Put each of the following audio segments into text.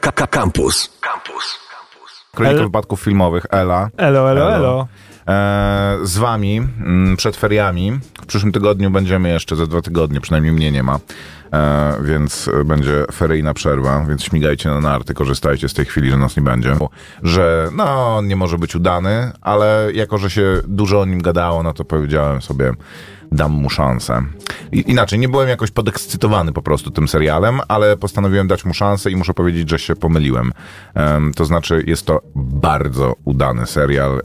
Kampus. Królika wypadków filmowych, Ela. Elo. Z wami przed feriami. W przyszłym tygodniu będziemy jeszcze, za 2 tygodnie, przynajmniej mnie nie ma, więc będzie feryjna przerwa, więc śmigajcie na narty, korzystajcie z tej chwili, że nas nie będzie. Że no, on nie może być udany, ale jako, że się dużo o nim gadało, no to powiedziałem sobie, dam mu szansę. Inaczej, nie byłem jakoś podekscytowany po prostu tym serialem, ale postanowiłem dać mu szansę i muszę powiedzieć, że się pomyliłem. To znaczy, jest to bardzo udany serial.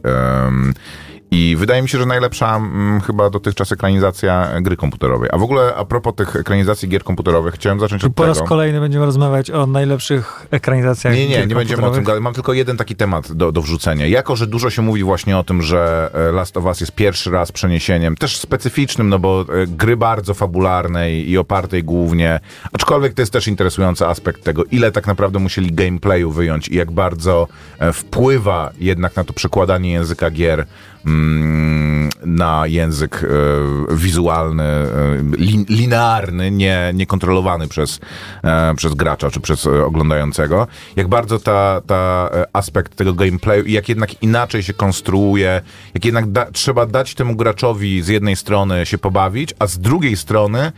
I wydaje mi się, że najlepsza chyba dotychczas ekranizacja gry komputerowej. A w ogóle a propos tych ekranizacji gier komputerowych, chciałem zacząć od tego. Po raz kolejny będziemy rozmawiać o najlepszych ekranizacjach gier komputerowych. Nie będziemy o tym gadać. Mam tylko jeden taki temat do wrzucenia. Jako, że dużo się mówi właśnie o tym, że Last of Us jest pierwszy raz przeniesieniem, też specyficznym, no bo gry bardzo fabularnej i opartej głównie, aczkolwiek to jest też interesujący aspekt tego, ile tak naprawdę musieli gameplayu wyjąć i jak bardzo wpływa jednak na to przekładanie języka gier na język wizualny, linearny, niekontrolowany przez gracza czy przez oglądającego. Jak bardzo ta aspekt tego gameplayu i jak jednak inaczej się konstruuje, jak jednak trzeba dać temu graczowi z jednej strony się pobawić, a z drugiej strony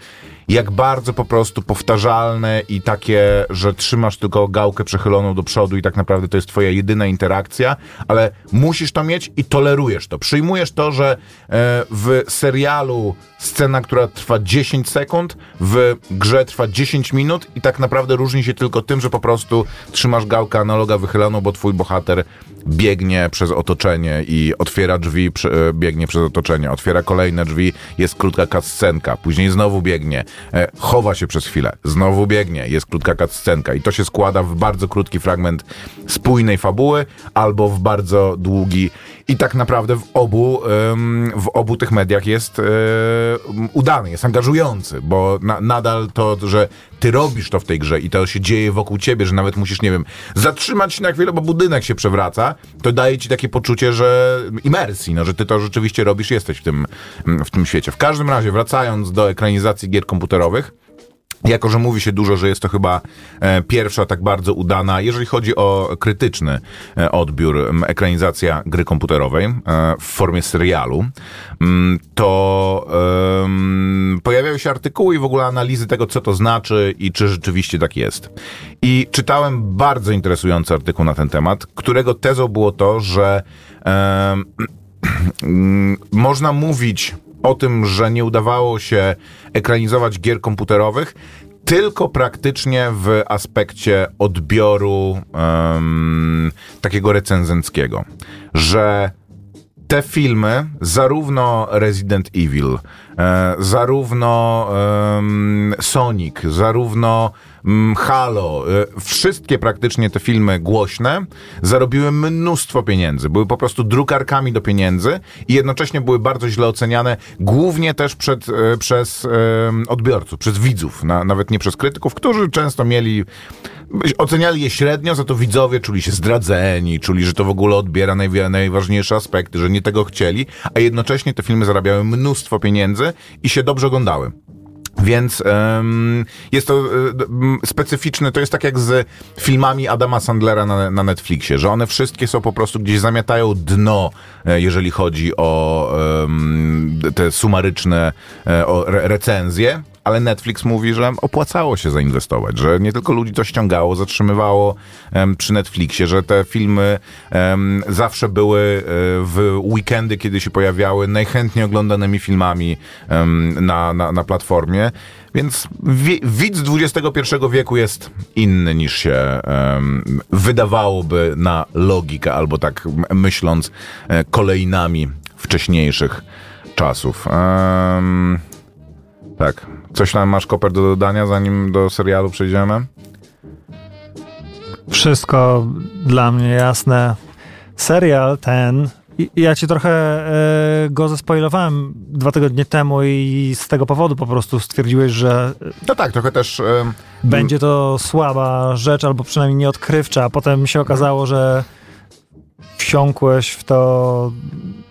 jak bardzo po prostu powtarzalne i takie, że trzymasz tylko gałkę przechyloną do przodu i tak naprawdę to jest twoja jedyna interakcja, ale musisz to mieć i tolerujesz to. Przyjmujesz to, że w serialu scena, która trwa 10 sekund, w grze trwa 10 minut i tak naprawdę różni się tylko tym, że po prostu trzymasz gałkę analoga wychyloną, bo twój bohater biegnie przez otoczenie i otwiera drzwi, biegnie przez otoczenie, otwiera kolejne drzwi, jest krótka cutscenka, później znowu biegnie, chowa się przez chwilę, znowu biegnie, jest krótka cutscenka i to się składa w bardzo krótki fragment spójnej fabuły albo w bardzo długi i tak naprawdę w obu tych mediach jest udany, jest angażujący, bo nadal to, że ty robisz to w tej grze i to się dzieje wokół ciebie, że nawet musisz, nie wiem, zatrzymać się na chwilę, bo budynek się przewraca, to daje ci takie poczucie, że imersji, no, że ty to rzeczywiście robisz, jesteś w tym świecie. W każdym razie, wracając do ekranizacji gier komputerowych, jako że mówi się dużo, że jest to chyba pierwsza tak bardzo udana, jeżeli chodzi o krytyczny odbiór, ekranizacja gry komputerowej w formie serialu, to pojawiały się artykuły i w ogóle analizy tego, co to znaczy i czy rzeczywiście tak jest. I czytałem bardzo interesujący artykuł na ten temat, którego tezą było to, że można mówić o tym, że nie udawało się ekranizować gier komputerowych tylko praktycznie w aspekcie odbioru takiego recenzenckiego, że te filmy, zarówno Resident Evil, zarówno Sonic, zarówno Halo, wszystkie praktycznie te filmy głośne zarobiły mnóstwo pieniędzy. Były po prostu drukarkami do pieniędzy i jednocześnie były bardzo źle oceniane, głównie też przez odbiorców, przez widzów, nawet nie przez krytyków, którzy często oceniali je średnio, za to widzowie czuli się zdradzeni, czuli, że to w ogóle odbiera najważniejsze aspekty, że nie tego chcieli, a jednocześnie te filmy zarabiały mnóstwo pieniędzy i się dobrze oglądały. Więc jest to specyficzne, to jest tak jak z filmami Adama Sandlera na Netflixie, że one wszystkie są po prostu gdzieś zamiatają dno, jeżeli chodzi o te sumaryczne recenzje, ale Netflix mówi, że opłacało się zainwestować, że nie tylko ludzi to ściągało, zatrzymywało przy Netflixie, że te filmy zawsze były w weekendy, kiedy się pojawiały, najchętniej oglądanymi filmami na platformie. Więc widz XXI wieku jest inny niż się wydawałoby na logikę, albo tak myśląc kolejnami wcześniejszych czasów. Tak. Coś tam masz, Koper, do dodania, zanim do serialu przejdziemy? Wszystko dla mnie jasne. Serial ten, ja ci trochę go zespoilowałem 2 tygodnie temu i z tego powodu po prostu stwierdziłeś, że... No tak, trochę też... będzie to słaba rzecz, albo przynajmniej nieodkrywcza. Potem się okazało, że wsiąkłeś w to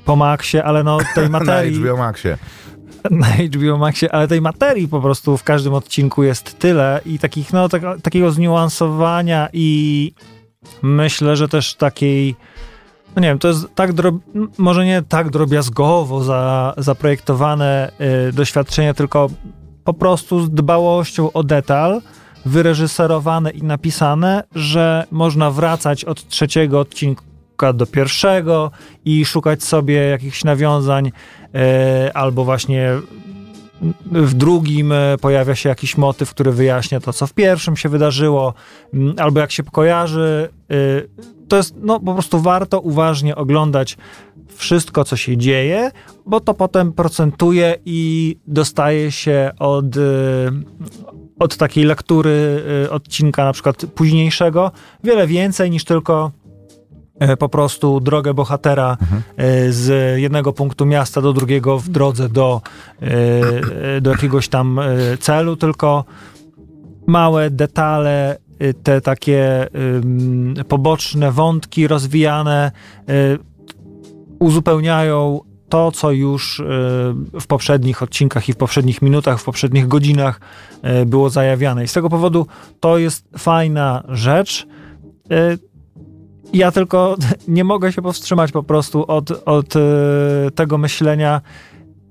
po Maxie, ale no tej materii... Na HBO Maxie. na HBO Maxie, ale tej materii po prostu w każdym odcinku jest tyle i takich, no, takiego zniuansowania i myślę, że też takiej, no nie wiem, to jest tak może nie tak drobiazgowo zaprojektowane doświadczenie, tylko po prostu z dbałością o detal wyreżyserowane i napisane, że można wracać od trzeciego odcinka do pierwszego i szukać sobie jakichś nawiązań, albo właśnie w drugim pojawia się jakiś motyw, który wyjaśnia to, co w pierwszym się wydarzyło, albo jak się kojarzy. To jest, no, po prostu warto uważnie oglądać wszystko, co się dzieje, bo to potem procentuje i dostaje się od takiej lektury odcinka na przykład późniejszego wiele więcej niż tylko po prostu drogę bohatera z jednego punktu miasta do drugiego w drodze do jakiegoś tam celu, tylko małe detale, te takie poboczne wątki rozwijane uzupełniają to, co już w poprzednich odcinkach i w poprzednich minutach, w poprzednich godzinach było zajawiane. I z tego powodu to jest fajna rzecz. Ja tylko nie mogę się powstrzymać po prostu od tego myślenia.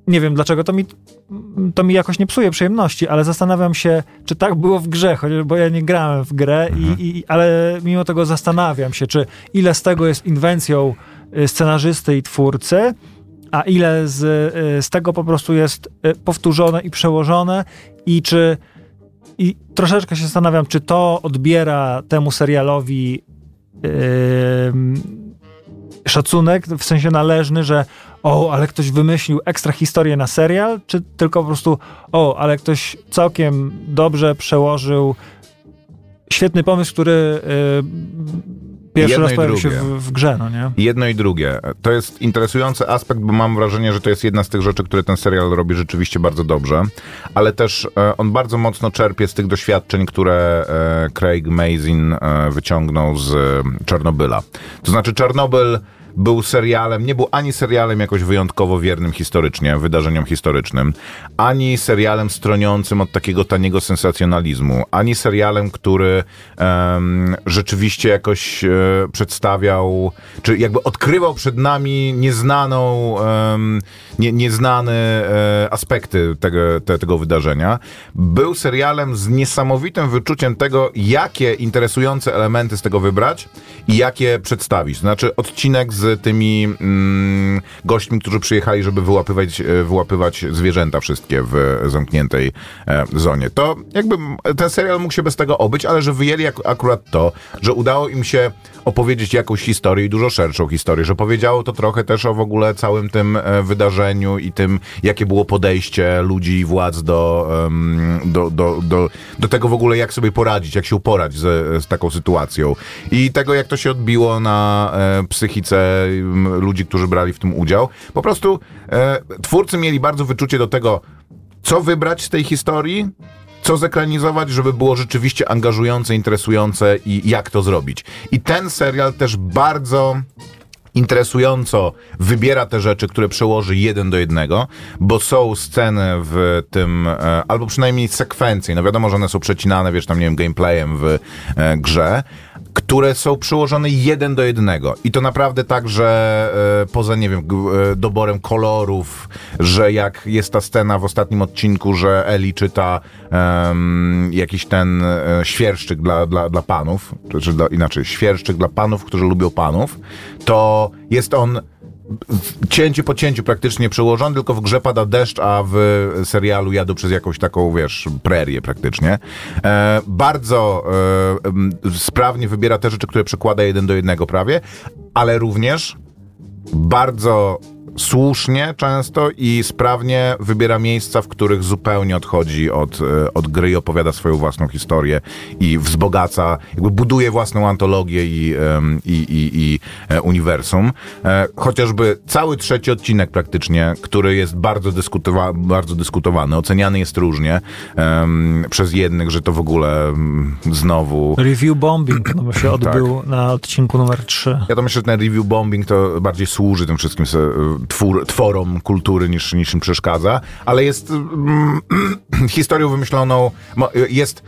Nie wiem dlaczego, to mi jakoś nie psuje przyjemności, ale zastanawiam się, czy tak było w grze, chociaż bo ja nie grałem w grę, ale mimo tego zastanawiam się, czy ile z tego jest inwencją scenarzysty i twórcy, a ile z tego po prostu jest powtórzone i przełożone i troszeczkę się zastanawiam, czy to odbiera temu serialowi szacunek, w sensie należny, że ale ktoś wymyślił ekstra historię na serial, czy tylko po prostu ale ktoś całkiem dobrze przełożył świetny pomysł, który pierwszy raz pojawił się w grze, no nie? Jedno i drugie. To jest interesujący aspekt, bo mam wrażenie, że to jest jedna z tych rzeczy, które ten serial robi rzeczywiście bardzo dobrze, ale też on bardzo mocno czerpie z tych doświadczeń, które Craig Mazin wyciągnął z Czarnobyla. To znaczy Czarnobyl był serialem, nie był ani serialem jakoś wyjątkowo wiernym historycznie, wydarzeniom historycznym, ani serialem stroniącym od takiego taniego sensacjonalizmu, ani serialem, który rzeczywiście jakoś przedstawiał, czy jakby odkrywał przed nami nieznane aspekty tego wydarzenia. Był serialem z niesamowitym wyczuciem tego, jakie interesujące elementy z tego wybrać i jakie przedstawić. To znaczy odcinek z tymi gośćmi, którzy przyjechali, żeby wyłapywać zwierzęta wszystkie w zamkniętej zonie. To jakby ten serial mógł się bez tego obyć, ale że wyjęli akurat to, że udało im się opowiedzieć jakąś historię i dużo szerszą historię, że powiedziało to trochę też o w ogóle całym tym wydarzeniu i tym, jakie było podejście ludzi i władz do tego w ogóle, jak sobie poradzić, jak się uporać z taką sytuacją. I tego, jak to się odbiło na psychice ludzi, którzy brali w tym udział. Po prostu twórcy mieli bardzo wyczucie do tego, co wybrać z tej historii, co zekranizować, żeby było rzeczywiście angażujące, interesujące i jak to zrobić. I ten serial też bardzo interesująco wybiera te rzeczy, które przełoży 1 do 1, bo są sceny w tym, albo przynajmniej sekwencje, no wiadomo, że one są przecinane, wiesz, tam nie wiem, gameplayem w grze, które są przełożone 1 do 1. I to naprawdę tak, że poza, nie wiem, doborem kolorów, że jak jest ta scena w ostatnim odcinku, że Ellie czyta jakiś ten świerszczyk dla panów, czy inaczej, świerszczyk dla panów, którzy lubią panów, to jest on cięcie po cięciu praktycznie przełożony, tylko w grze pada deszcz, a w serialu jadą przez jakąś taką, wiesz, prerię praktycznie. Bardzo sprawnie wybiera te rzeczy, które przekłada 1 do 1 prawie, ale również bardzo słusznie często i sprawnie wybiera miejsca, w których zupełnie odchodzi od gry i opowiada swoją własną historię i wzbogaca, jakby buduje własną antologię i uniwersum. Chociażby cały 3 odcinek praktycznie, który jest bardzo dyskutowany, oceniany jest różnie przez jednych, że to w ogóle znowu... Review bombing no się odbył na odcinku numer 3. Ja to myślę, że ten review bombing to bardziej służy tym wszystkim tworom kultury niż im przeszkadza, ale jest historią wymyśloną, jest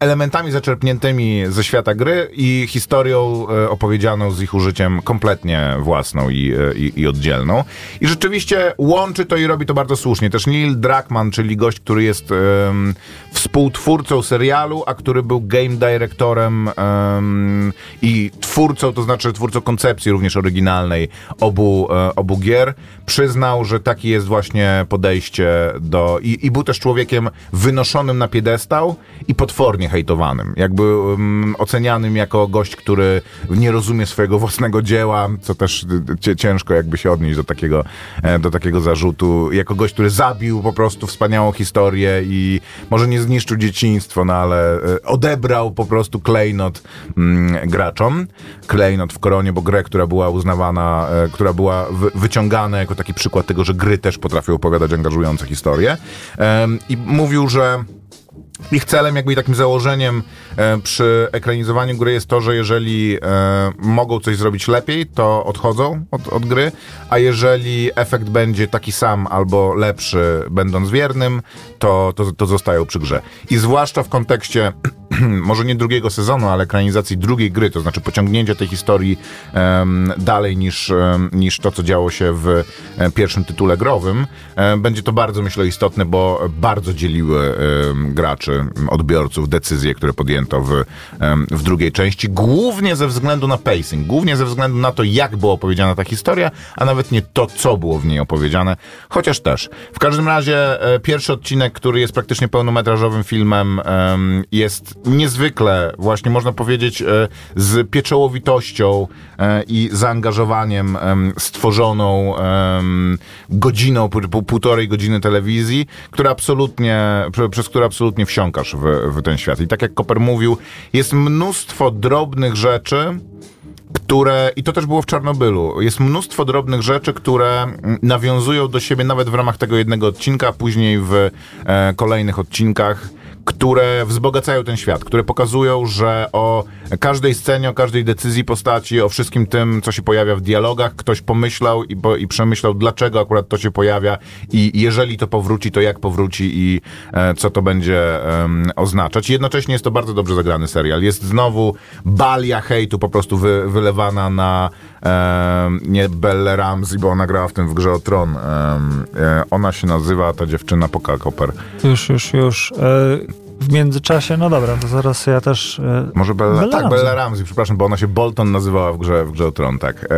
elementami zaczerpniętymi ze świata gry i historią opowiedzianą z ich użyciem kompletnie własną i oddzielną. I rzeczywiście łączy to i robi to bardzo słusznie. Też Neil Druckmann, czyli gość, który jest współtwórcą serialu, a który był game directorem i twórcą, to znaczy twórcą koncepcji również oryginalnej obu gier, przyznał, że takie jest właśnie podejście do... I był też człowiekiem wynoszonym na piedestał i potwornie hejtowanym. Jakby ocenianym jako gość, który nie rozumie swojego własnego dzieła, co też ciężko jakby się odnieść do takiego zarzutu. Jako gość, który zabił po prostu wspaniałą historię i może nie zniszczył dzieciństwo, no ale odebrał po prostu klejnot graczom. Klejnot w koronie, bo grę, która była uznawana, która była wyciągana jako taki przykład tego, że gry też potrafią opowiadać angażujące historie. I mówił, że ich celem jakby i takim założeniem przy ekranizowaniu gry jest to, że jeżeli mogą coś zrobić lepiej, to odchodzą od gry, a jeżeli efekt będzie taki sam albo lepszy, będąc wiernym, to zostają przy grze. I zwłaszcza w kontekście może nie drugiego sezonu, ale ekranizacji drugiej gry, to znaczy pociągnięcia tej historii dalej niż to, co działo się w pierwszym tytule growym, będzie to bardzo, myślę, istotne, bo bardzo dzieliły graczy, odbiorców, decyzje, które podjęto w drugiej części, głównie ze względu na pacing, głównie ze względu na to, jak była opowiedziana ta historia, a nawet nie to, co było w niej opowiedziane, chociaż też. W każdym razie pierwszy odcinek, który jest praktycznie pełnometrażowym filmem, jest niezwykle, właśnie można powiedzieć, z pieczołowitością i zaangażowaniem stworzoną godziną, półtorej godziny telewizji, przez które absolutnie wsiąkasz w ten świat. I tak jak Koper mówił, jest mnóstwo drobnych rzeczy, które, i to też było w Czarnobylu, jest mnóstwo drobnych rzeczy, które nawiązują do siebie nawet w ramach tego jednego odcinka, a później w kolejnych odcinkach, które wzbogacają ten świat, które pokazują, że o każdej scenie, o każdej decyzji postaci, o wszystkim tym, co się pojawia w dialogach, ktoś pomyślał i przemyślał, dlaczego akurat to się pojawia i jeżeli to powróci, to jak powróci i co to będzie oznaczać. Jednocześnie jest to bardzo dobrze zagrany serial. Jest znowu balia hejtu po prostu wylewana na nie Bellę Ramsey, bo ona grała w tym w Grze o Tron. Ona się nazywa, ta dziewczyna, Poka Koper. Już. W międzyczasie, no dobra, to zaraz ja też... Może Bella Ramsey, przepraszam, bo ona się Bolton nazywała w grze o Tron, tak.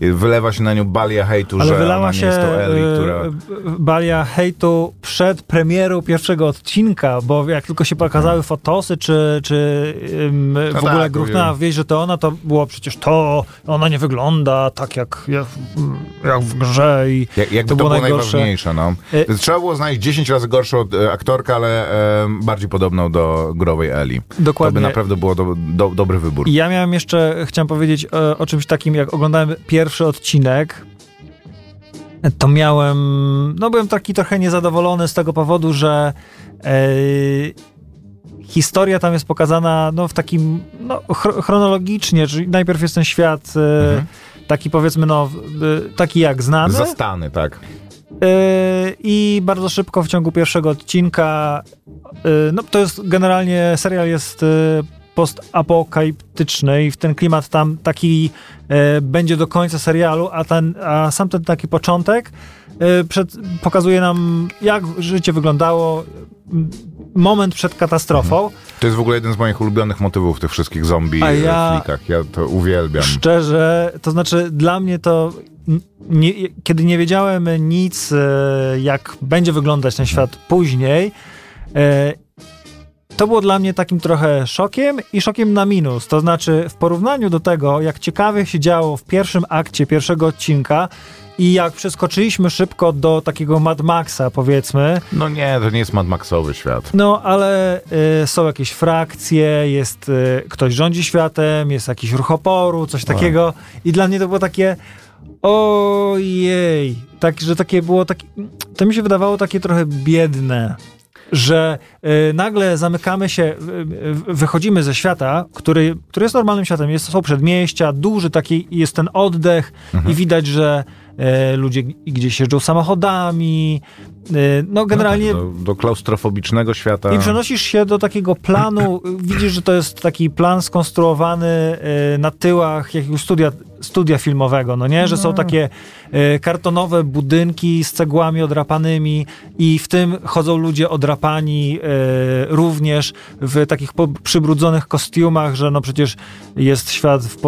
Wylewa się na nią balia hejtu, ale że ona nie jest to Ellie, która... balia hejtu przed premierą pierwszego odcinka, bo jak tylko się pokazały fotosy, czy w ogóle tak, gruchnęła wieść, że to ona, to było przecież to, ona nie wygląda tak jak w grze i jakby to było najważniejsze, no. Trzeba było znaleźć 10 razy gorszą aktorkę, ale bardziej podobną do growej Eli. Dokładnie. To by naprawdę było dobry wybór. Ja miałem jeszcze, chciałem powiedzieć o czymś takim, jak oglądałem pierwszy odcinek, to miałem, no byłem taki trochę niezadowolony z tego powodu, że historia tam jest pokazana no, w takim, no, chronologicznie, czyli najpierw jest ten świat taki powiedzmy, no, taki jak znany. Zastany, tak. I bardzo szybko w ciągu pierwszego odcinka, no to jest generalnie, serial jest postapokaliptyczny i w ten klimat tam taki będzie do końca serialu, a sam ten taki początek pokazuje nam, jak życie wyglądało moment przed katastrofą. To jest w ogóle jeden z moich ulubionych motywów tych wszystkich zombie flikach. Ja to uwielbiam. Szczerze, to znaczy dla mnie to... kiedy nie wiedziałem nic, jak będzie wyglądać ten świat później, to było dla mnie takim trochę szokiem i szokiem na minus. To znaczy w porównaniu do tego, jak ciekawie się działo w pierwszym akcie pierwszego odcinka i jak przeskoczyliśmy szybko do takiego Mad Maxa, powiedzmy. No nie, to nie jest Mad Maxowy świat. No, ale są jakieś frakcje, jest ktoś rządzi światem, jest jakiś ruch oporu, coś takiego. I dla mnie to było takie... Ojej, tak, że takie było, to mi się wydawało takie trochę biedne. że nagle zamykamy się, wychodzimy ze świata, który jest normalnym światem, są przedmieścia, duży taki, jest ten oddech i widać, że ludzie gdzieś jeżdżą samochodami, no generalnie... No tak, do klaustrofobicznego świata. I przenosisz się do takiego planu, widzisz, że to jest taki plan skonstruowany na tyłach jakiegoś studia filmowego, no nie? Że są takie kartonowe budynki z cegłami odrapanymi i w tym chodzą ludzie odrapani również w takich przybrudzonych kostiumach, że no przecież jest świat w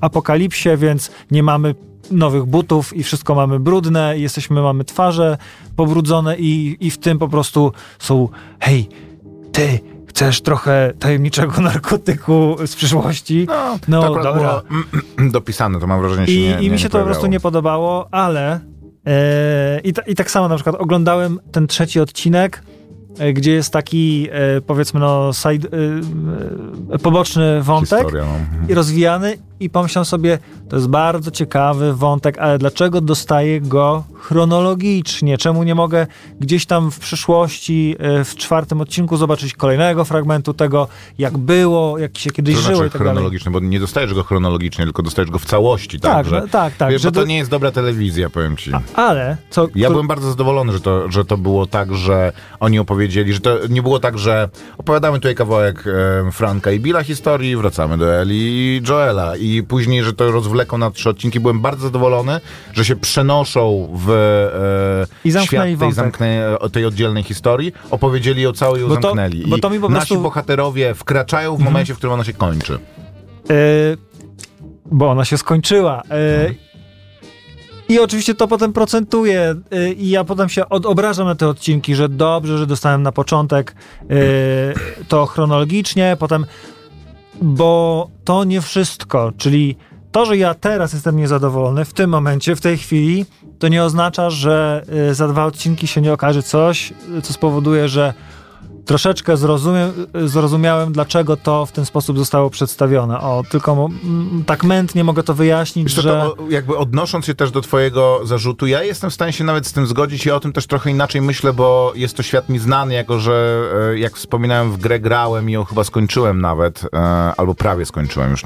apokalipsie, więc nie mamy nowych butów i wszystko mamy brudne, mamy twarze pobrudzone i w tym po prostu są, hej, ty chcesz trochę tajemniczego narkotyku z przyszłości? No tak, dobra. Dopisane, to mam wrażenie się mi się to po prostu nie podobało, ale i tak samo na przykład oglądałem ten trzeci odcinek, gdzie jest taki, powiedzmy, poboczny wątek i rozwijany, i pomyślałem sobie, to jest bardzo ciekawy wątek, ale dlaczego dostaję go chronologicznie? Czemu nie mogę gdzieś tam w przyszłości, w czwartym odcinku zobaczyć kolejnego fragmentu tego, jak było, jak się kiedyś żyło i tak dalej? Chronologicznie, bo nie dostajesz go chronologicznie, tylko dostajesz go w całości. Tak. Wiesz, że to nie jest dobra telewizja, powiem ci. Byłem bardzo zadowolony, że to było tak, że oni opowiedzieli, że to nie było tak, że opowiadamy tutaj kawałek Franka i Billa historii, wracamy do Eli i Joela i później, że to rozwleką na 3 odcinki. Byłem bardzo zadowolony, że się przenoszą w świat tej oddzielnej historii. Opowiedzieli o całej, zamknęli. Bo to mi po prostu... Nasi bohaterowie wkraczają w momencie, w którym ona się kończy. Bo ona się skończyła. I oczywiście to potem procentuje i ja potem się obrażam na te odcinki, że dobrze, że dostałem na początek to chronologicznie, potem... Bo to nie wszystko, czyli to, że ja teraz jestem niezadowolony w tym momencie, w tej chwili, to nie oznacza, że za 2 odcinki się nie okaże coś, co spowoduje, że troszeczkę zrozumiałem, dlaczego to w ten sposób zostało przedstawione. Tylko tak mętnie mogę to wyjaśnić, jakby odnosząc się też do twojego zarzutu, ja jestem w stanie się nawet z tym zgodzić i ja o tym też trochę inaczej myślę, bo jest to świat mi znany, jako że, jak wspominałem, w grę grałem i ją chyba skończyłem nawet, albo prawie skończyłem, już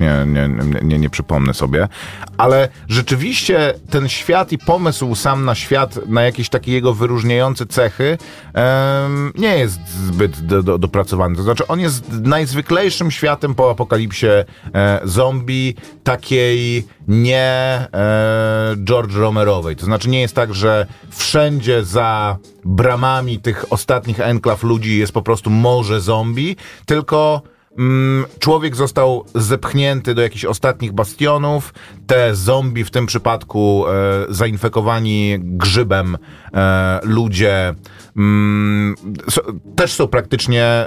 nie przypomnę sobie. Ale rzeczywiście ten świat i pomysł sam na świat, na jakieś takie jego wyróżniające cechy, nie jest zbyt dopracowany. To znaczy, on jest najzwyklejszym światem po apokalipsie zombie, takiej nie George Romerowej. To znaczy, nie jest tak, że wszędzie za bramami tych ostatnich enklaw ludzi jest po prostu morze zombie, tylko człowiek został zepchnięty do jakichś ostatnich bastionów. Te zombie, w tym przypadku zainfekowani grzybem ludzie, też są praktycznie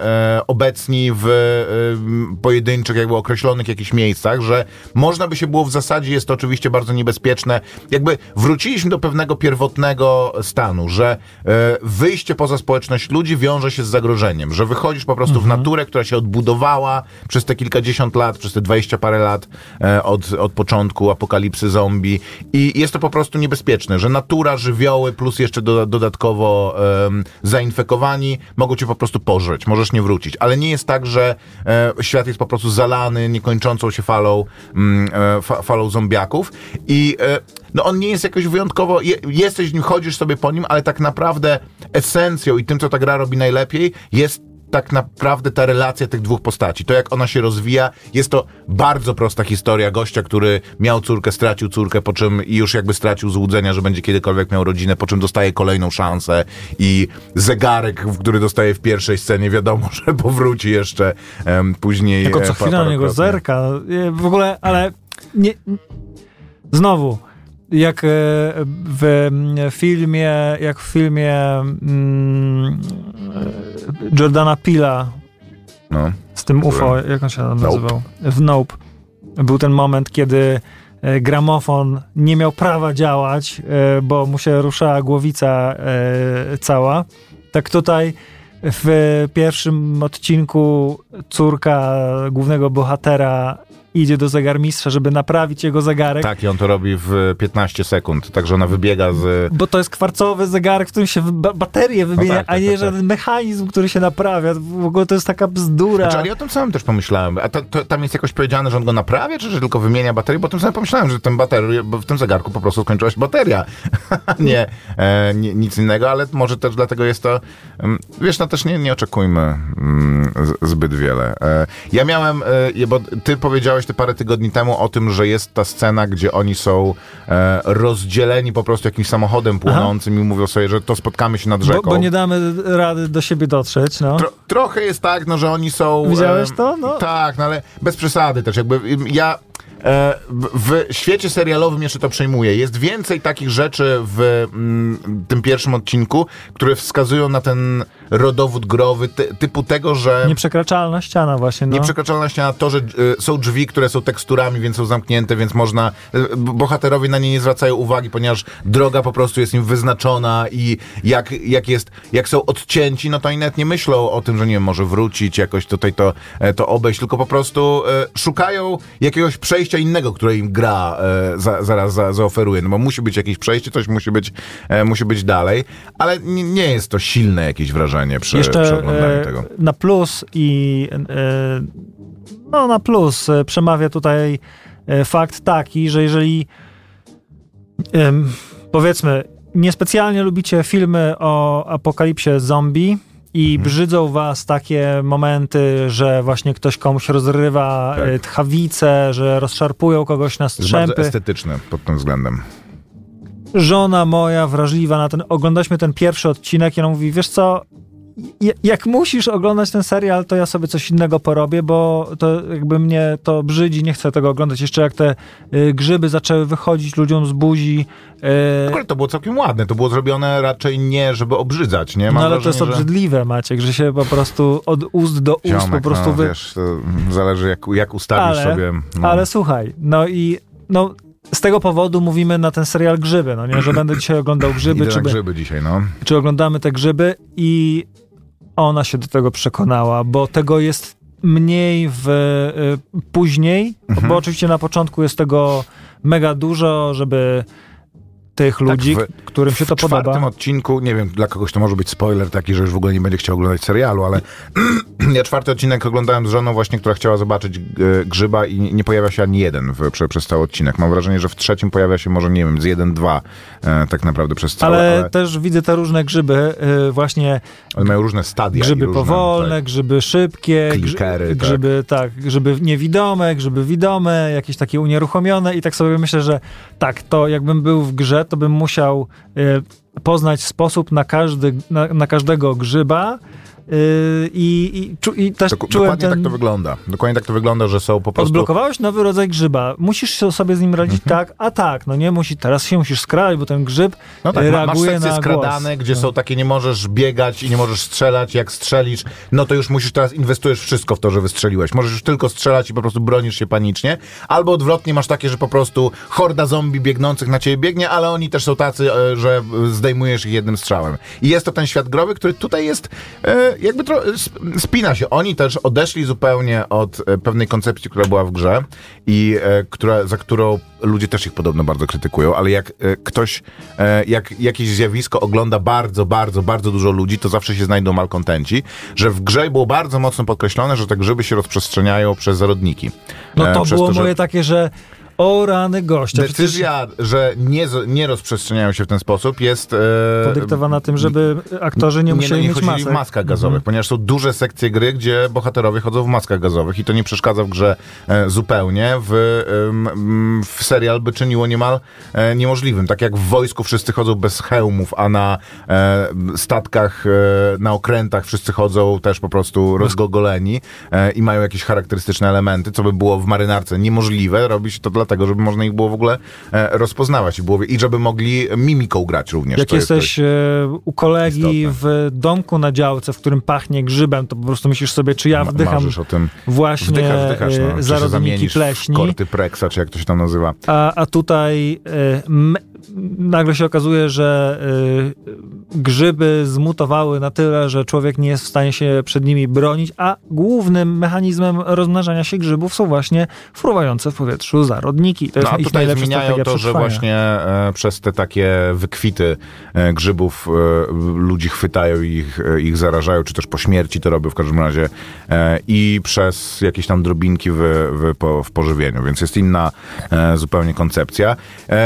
obecni w pojedynczych, jakby określonych jakichś miejscach, że można by się było w zasadzie, jest to oczywiście bardzo niebezpieczne. Jakby wróciliśmy do pewnego pierwotnego stanu, że wyjście poza społeczność ludzi wiąże się z zagrożeniem, że wychodzisz po prostu w naturę, która się odbudowała przez te kilkadziesiąt lat, przez te 20 parę lat od początku apokalipsy zombie i jest to po prostu niebezpieczne, że natura, żywioły plus jeszcze dodatkowo zainfekowani mogą cię po prostu pożreć, możesz nie wrócić, ale nie jest tak, że świat jest po prostu zalany niekończącą się falą zombiaków i on nie jest jakoś wyjątkowo, jesteś w nim, chodzisz sobie po nim, ale tak naprawdę esencją i tym, co ta gra robi najlepiej, jest tak naprawdę ta relacja tych dwóch postaci. To, jak ona się rozwija, jest to bardzo prosta historia gościa, który miał córkę, stracił córkę, po czym już jakby stracił złudzenia, że będzie kiedykolwiek miał rodzinę, po czym dostaje kolejną szansę i zegarek, który dostaje w pierwszej scenie, wiadomo, że powróci jeszcze później. Tylko co chwila na niego zerka. W ogóle, ale nie... Znowu, jak w filmie Jordana Peela z tym UFO, jak on się nazywał? W Nope. Był ten moment, kiedy gramofon nie miał prawa działać, bo mu się ruszała głowica cała. Tak tutaj w pierwszym odcinku córka głównego bohatera idzie do zegarmistrza, żeby naprawić jego zegarek. Tak, i on to robi w 15 sekund, także ona wybiega z... Bo to jest kwarcowy zegarek, w którym się baterie wymienia, no tak, a nie tak, żaden mechanizm, który się naprawia. W ogóle to jest taka bzdura. Znaczy, ale ja o tym samym też pomyślałem. A to tam jest jakoś powiedziane, że on go naprawia, czy że tylko wymienia baterię? Bo o tym samym pomyślałem, że w tym zegarku po prostu skończyła się bateria. nie, nic innego, ale może też dlatego jest to... Wiesz, no też nie oczekujmy zbyt wiele. Ja miałem... Bo ty powiedziałeś parę tygodni temu o tym, że jest ta scena, gdzie oni są rozdzieleni po prostu jakimś samochodem płonącym. Aha. I mówią sobie, że to spotkamy się nad rzeką. Bo nie damy rady do siebie dotrzeć, no. Trochę jest tak, no, że oni są... Widziałeś to? No. Tak, no ale bez przesady też. Jakby ja... W świecie serialowym jeszcze to przejmuję. Jest więcej takich rzeczy w tym pierwszym odcinku, które wskazują na ten rodowód growy, typu tego, że... Nieprzekraczalna ściana właśnie. No. Nieprzekraczalna ściana, to, że są drzwi, które są teksturami, więc są zamknięte, więc można... Bohaterowie na nie nie zwracają uwagi, ponieważ droga po prostu jest im wyznaczona i jak są odcięci, no to oni nawet nie myślą o tym, że nie wiem, może wrócić jakoś tutaj to obejść, tylko po prostu szukają jakiegoś przejścia innego, które im gra zaraz zaoferuje, no bo musi być jakieś przejście, coś musi być dalej, ale nie jest to silne jakieś wrażenie przy oglądaniu tego. Na plus przemawia tutaj fakt taki, że jeżeli powiedzmy niespecjalnie lubicie filmy o apokalipsie zombie, i brzydzą was takie momenty, że właśnie ktoś komuś rozrywa tchawicę, że rozszarpują kogoś na strzępy. Jest bardzo estetyczne pod tym względem. Żona moja wrażliwa na ten... Oglądaliśmy ten pierwszy odcinek i ona mówi, wiesz co, jak musisz oglądać ten serial, to ja sobie coś innego porobię, bo to jakby mnie to brzydzi, nie chcę tego oglądać. Jeszcze jak te grzyby zaczęły wychodzić ludziom z buzi. Akurat to było całkiem ładne, to było zrobione raczej nie, żeby obrzydzać, nie? Ale to jest obrzydliwe, Maciek, że się po prostu od ust do ust po prostu... wiesz, to zależy jak ustawisz sobie... No. Ale słuchaj, z tego powodu mówimy na ten serial Grzyby, no nie? Że będę dzisiaj oglądał Grzyby. Grzyby dzisiaj, no. Czy oglądamy te Grzyby i ona się do tego przekonała, bo tego jest mniej później, bo oczywiście na początku jest tego mega dużo, żeby tych ludzi, tak którym się to podoba. W czwartym odcinku, nie wiem, dla kogoś to może być spoiler taki, że już w ogóle nie będzie chciał oglądać serialu, ale ja czwarty odcinek oglądałem z żoną właśnie, która chciała zobaczyć Grzyba i nie pojawia się ani jeden przez cały odcinek. Mam wrażenie, że w trzecim pojawia się może, nie wiem, z 1-2 tak naprawdę przez cały... Ale też widzę te różne grzyby właśnie... One mają różne stadia. Grzyby różne, powolne, tak, grzyby szybkie, klikery, grzyby, tak, grzyby niewidome, grzyby widome, jakieś takie unieruchomione i tak sobie myślę, że tak, to jakbym był w grze, to bym musiał poznać sposób na każdego grzyba i też czułem dokładnie tak to wygląda. Dokładnie tak to wygląda, że są po prostu... Odblokowałeś nowy rodzaj grzyba. Musisz sobie z nim radzić teraz się musisz skrać, bo ten grzyb reaguje masz sekcje na skradane, głos. Gdzie są takie, nie możesz biegać i nie możesz strzelać. Jak strzelisz, no to już musisz teraz inwestujesz wszystko w to, że wystrzeliłeś. Możesz już tylko strzelać i po prostu bronisz się panicznie. Albo odwrotnie masz takie, że po prostu horda zombie biegnących na ciebie biegnie, ale oni też są tacy, że zdejmujesz ich jednym strzałem. I jest to ten świat growy, który tutaj jest... jakby spina się. Oni też odeszli zupełnie od pewnej koncepcji, która była w grze i za którą ludzie też ich podobno bardzo krytykują, ale jak ktoś, jak jakieś zjawisko ogląda bardzo, bardzo, bardzo dużo ludzi, to zawsze się znajdą malkontenci, że w grze było bardzo mocno podkreślone, że te grzyby się rozprzestrzeniają przez zarodniki. No to było moje takie, że o rany gościa. Decyzja, że nie rozprzestrzeniają się w ten sposób jest... podyktowana tym, żeby aktorzy nie musieli mieć masek. Nie chodzili w maskach gazowych, ponieważ są duże sekcje gry, gdzie bohaterowie chodzą w maskach gazowych i to nie przeszkadza w grze zupełnie. W serial by czyniło niemal niemożliwym. Tak jak w wojsku wszyscy chodzą bez hełmów, a na statkach, na okrętach wszyscy chodzą też po prostu rozgogoleni i mają jakieś charakterystyczne elementy, co by było w marynarce niemożliwe. Robi się to dlatego, żeby można ich było w ogóle rozpoznawać i żeby mogli mimiką grać również. Jak jesteś u kolegi istotne. W domku na działce, w którym pachnie grzybem, to po prostu myślisz sobie, czy ja wdycham o tym. Właśnie zarodniki pleśni. Kortypreksa, czy jak to się tam nazywa. A tutaj nagle się okazuje, że grzyby zmutowały na tyle, że człowiek nie jest w stanie się przed nimi bronić, a głównym mechanizmem rozmnażania się grzybów są właśnie fruwające w powietrzu zarodniki. To jest no, a tutaj zmieniają to, że właśnie przez te takie wykwity grzybów ludzi chwytają i ich zarażają, czy też po śmierci to robią w każdym razie i przez jakieś tam drobinki w pożywieniu, więc jest inna zupełnie koncepcja.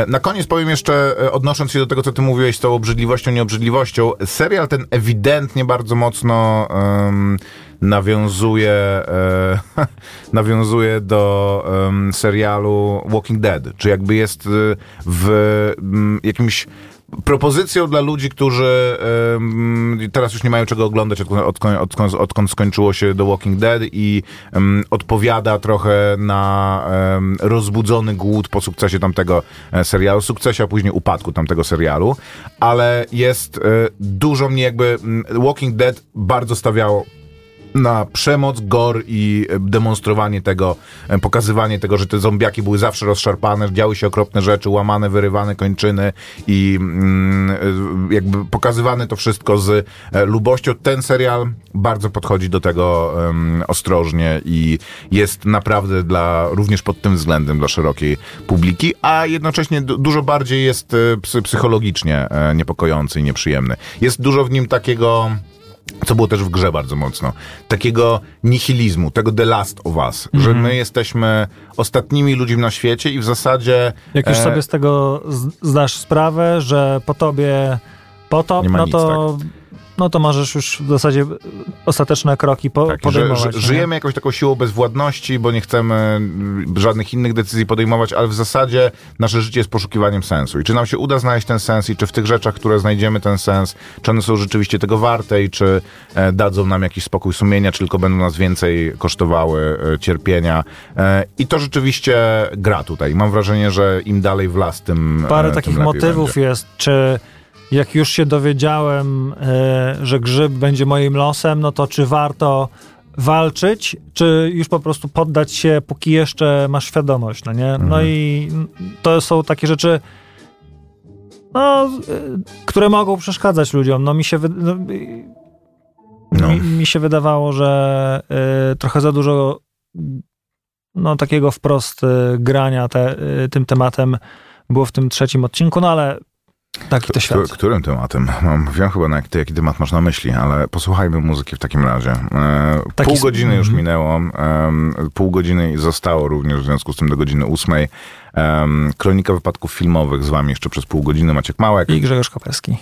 Na koniec powiem jeszcze, odnosząc się do tego, co ty mówiłeś z tą obrzydliwością, nieobrzydliwością, serial ten ewidentnie bardzo mocno nawiązuje do serialu Walking Dead, czy jakby jest w jakimś propozycją dla ludzi, którzy teraz już nie mają czego oglądać, odkąd skończyło się The Walking Dead i odpowiada trochę na rozbudzony głód po sukcesie tamtego serialu, a później upadku tamtego serialu, ale jest dużo mniej jakby Walking Dead bardzo stawiało na przemoc, gore i demonstrowanie tego, pokazywanie tego, że te zombiaki były zawsze rozszarpane, działy się okropne rzeczy, łamane, wyrywane kończyny i jakby pokazywane to wszystko z lubością. Ten serial bardzo podchodzi do tego ostrożnie i jest naprawdę również pod tym względem dla szerokiej publiki, a jednocześnie dużo bardziej jest psychologicznie niepokojący i nieprzyjemny. Jest dużo w nim takiego, co było też w grze bardzo mocno, takiego nihilizmu, tego The Last of Us, że my jesteśmy ostatnimi ludźmi na świecie i w zasadzie... Jak już sobie z tego zdasz sprawę, że po tobie potop, no to... Nic, tak. No to możesz już w zasadzie ostateczne kroki podejmować. Żyjemy jakąś taką siłą bezwładności, bo nie chcemy żadnych innych decyzji podejmować, ale w zasadzie nasze życie jest poszukiwaniem sensu. I czy nam się uda znaleźć ten sens i czy w tych rzeczach, które znajdziemy ten sens, czy one są rzeczywiście tego warte i czy dadzą nam jakiś spokój sumienia, czy tylko będą nas więcej kosztowały cierpienia. I to rzeczywiście gra tutaj. Mam wrażenie, że im dalej w las, tym parę takich motywów będzie. Jest, czy... Jak już się dowiedziałem, że grzyb będzie moim losem, no to czy warto walczyć, czy już po prostu poddać się, póki jeszcze masz świadomość, no nie? No i to są takie rzeczy, no, które mogą przeszkadzać ludziom. No mi się... Mi się wydawało, że trochę za dużo takiego wprost grania tym tematem było w tym trzecim odcinku, no ale taki to świat. Którym tematem? Wiem chyba, jaki temat masz na myśli, ale posłuchajmy muzyki w takim razie. Pół godziny już minęło. Pół godziny zostało również w związku z tym do godziny 8:00. Kronika wypadków filmowych z wami jeszcze przez pół godziny. Maciek Małek i Grzegorz Koperski.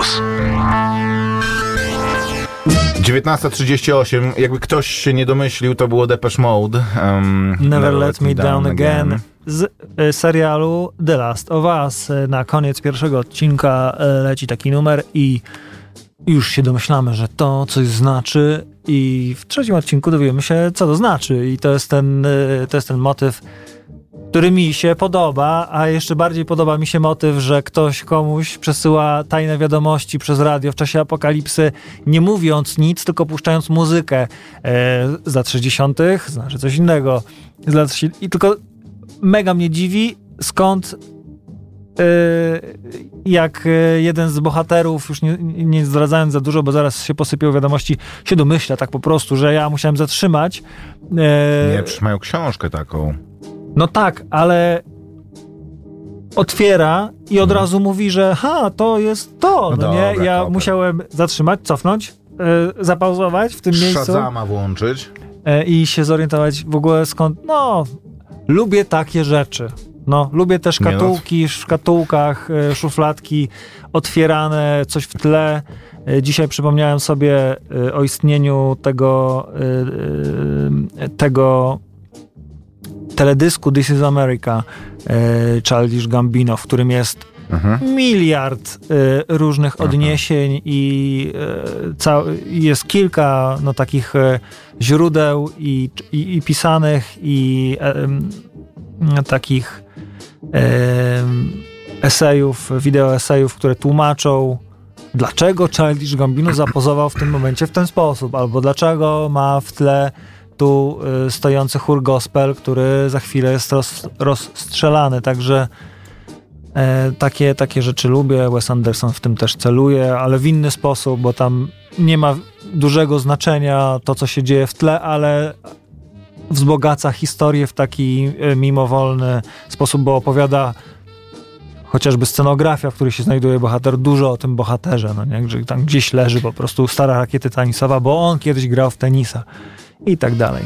Kampus. 19:38, jakby ktoś się nie domyślił, to było Depeche Mode. Never Let Me Down Again. Z serialu The Last of Us. Na koniec pierwszego odcinka leci taki numer i już się domyślamy, że to coś znaczy i w trzecim odcinku dowiemy się, co to znaczy. I to jest ten motyw, który mi się podoba, a jeszcze bardziej podoba mi się motyw, że ktoś komuś przesyła tajne wiadomości przez radio w czasie apokalipsy, nie mówiąc nic, tylko puszczając muzykę z lat 60., znaczy coś innego. I tylko mega mnie dziwi, skąd jak jeden z bohaterów, już nie zdradzając za dużo, bo zaraz się posypią wiadomości, się domyśla tak po prostu, że ja musiałem zatrzymać. Nie, przecież mają książkę taką. No tak, ale otwiera i od razu mówi, że to jest to. No dobra. Musiałem zatrzymać, cofnąć, zapauzować w tym Shazama miejscu. Shazama włączyć. I się zorientować w ogóle skąd. No, lubię takie rzeczy. No, lubię te szkatułki, w szkatułkach, szufladki otwierane, coś w tle. Dzisiaj przypomniałem sobie o istnieniu tego teledysku This is America Childish Gambino, w którym jest miliard różnych odniesień i jest kilka takich źródeł i pisanych i takich esejów, wideoesejów, które tłumaczą, dlaczego Childish Gambino zapozował w tym momencie w ten sposób, albo dlaczego ma w tle tu stojący chór gospel, który za chwilę jest rozstrzelany. Także takie rzeczy lubię. Wes Anderson w tym też celuje, ale w inny sposób, bo tam nie ma dużego znaczenia to, co się dzieje w tle, ale wzbogaca historię w taki mimowolny sposób, bo opowiada chociażby scenografia, w której się znajduje bohater, dużo o tym bohaterze. Tam gdzieś leży po prostu stara rakieta tenisowa, bo on kiedyś grał w tenisa. I tak dalej.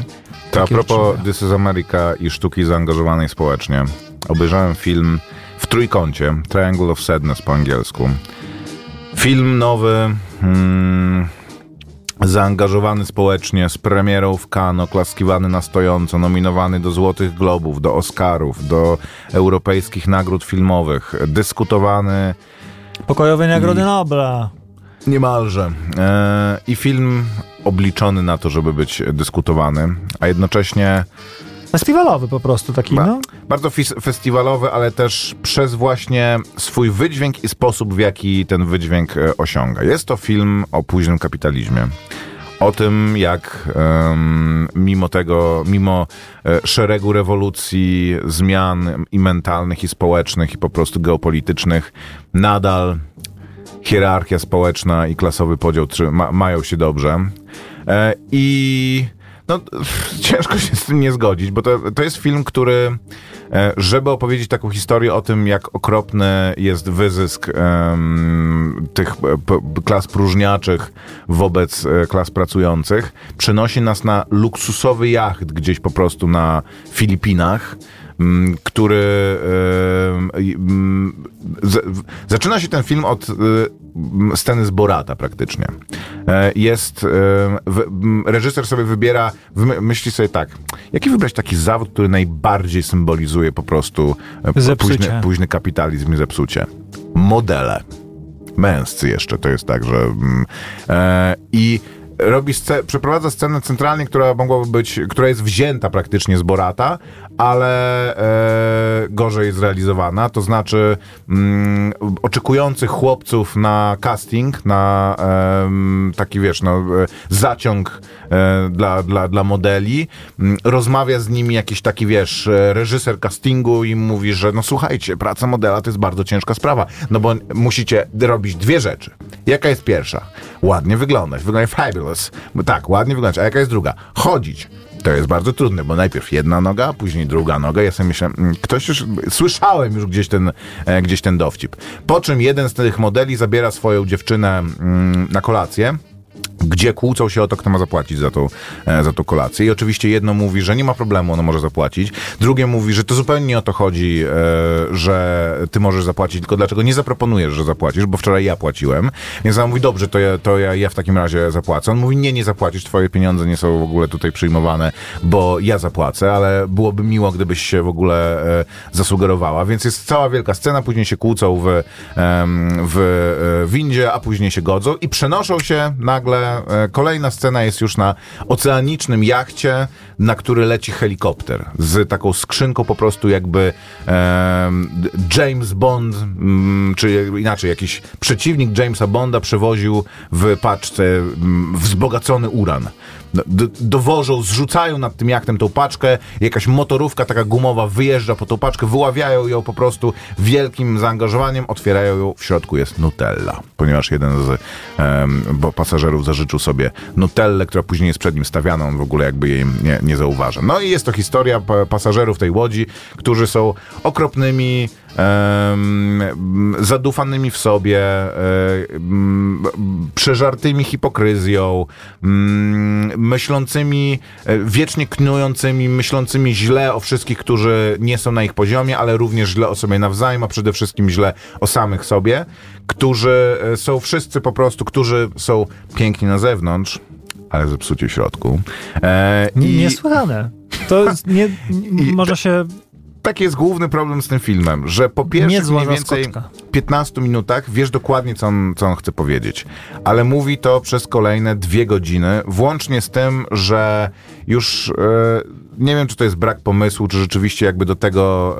To a propos This is America i sztuki zaangażowanej społecznie. Obejrzałem film w trójkącie, Triangle of Sadness po angielsku. Film nowy, zaangażowany społecznie, z premierą w Cannes, oklaskiwany na stojąco, nominowany do Złotych Globów, do Oscarów, do europejskich nagród filmowych, dyskutowany. Pokojowe Nagrody Nobla. Niemalże. I film obliczony na to, żeby być dyskutowany, a jednocześnie festiwalowy po prostu taki, Bardzo festiwalowy, ale też przez właśnie swój wydźwięk i sposób, w jaki ten wydźwięk osiąga. Jest to film o późnym kapitalizmie. O tym, jak mimo szeregu rewolucji, zmian i mentalnych, i społecznych, i po prostu geopolitycznych, nadal hierarchia społeczna i klasowy podział mają się dobrze. I ciężko się z tym nie zgodzić, bo to jest film, który, żeby opowiedzieć taką historię o tym, jak okropny jest wyzysk tych klas próżniaczych wobec klas pracujących, przenosi nas na luksusowy jacht gdzieś po prostu na Filipinach, który zaczyna się ten film od sceny z Borata praktycznie. Reżyser sobie wybiera, myśli sobie tak, jaki wybrać taki zawód, który najbardziej symbolizuje po prostu późny kapitalizm i zepsucie. Modele. Męscy jeszcze, to jest tak, że i robi przeprowadza scenę centralnie, która mogłaby być, która jest wzięta praktycznie z Borata, ale gorzej zrealizowana. To znaczy oczekujących chłopców na casting, na taki zaciąg dla modeli. Rozmawia z nimi jakiś taki reżyser castingu i mówi, że słuchajcie, praca modela to jest bardzo ciężka sprawa, no bo musicie robić dwie rzeczy. Jaka jest pierwsza? Ładnie wyglądać. Wygląda fabulous. Tak, ładnie wyglądać. A jaka jest druga? Chodzić. To jest bardzo trudne, bo najpierw jedna noga, później druga noga. Ja sobie myślę, słyszałem już gdzieś ten dowcip. Po czym jeden z tych modeli zabiera swoją dziewczynę na kolację gdzie kłócą się o to, kto ma zapłacić za tą kolację. I oczywiście jedno mówi, że nie ma problemu, ono może zapłacić. Drugie mówi, że to zupełnie nie o to chodzi, że ty możesz zapłacić, tylko dlaczego nie zaproponujesz, że zapłacisz, bo wczoraj ja płaciłem. Więc ona mówi, dobrze, to ja w takim razie zapłacę. On mówi, nie zapłacisz, twoje pieniądze nie są w ogóle tutaj przyjmowane, bo ja zapłacę, ale byłoby miło, gdybyś się w ogóle zasugerowała. Więc jest cała wielka scena, później się kłócą w windzie, a później się godzą i przenoszą się nagle. Kolejna scena jest już na oceanicznym jachcie, na który leci helikopter z taką skrzynką po prostu jakby James Bond, czy inaczej jakiś przeciwnik Jamesa Bonda przewoził w paczce wzbogacony uran. Dowożą, zrzucają nad tym jachtem tą paczkę, jakaś motorówka taka gumowa wyjeżdża po tą paczkę, wyławiają ją po prostu wielkim zaangażowaniem, otwierają ją, w środku jest Nutella, ponieważ jeden z pasażerów zażyczył sobie Nutellę, która później jest przed nim stawiana, on w ogóle jakby jej nie zauważa. No i jest to historia pasażerów tej łodzi, którzy są okropnymi, zadufanymi w sobie, przeżartymi hipokryzją, myślącymi, wiecznie knującymi, myślącymi źle o wszystkich, którzy nie są na ich poziomie, ale również źle o sobie nawzajem, a przede wszystkim źle o samych sobie, którzy są wszyscy po prostu, którzy są piękni na zewnątrz, ale zepsuci w środku. Niesłychane. To jest, może się... Taki jest główny problem z tym filmem, że po pierwszych mniej więcej 15 minutach wiesz dokładnie, co on chce powiedzieć. Ale mówi to przez kolejne 2 godziny, włącznie z tym, że już nie wiem, czy to jest brak pomysłu, czy rzeczywiście jakby do tego,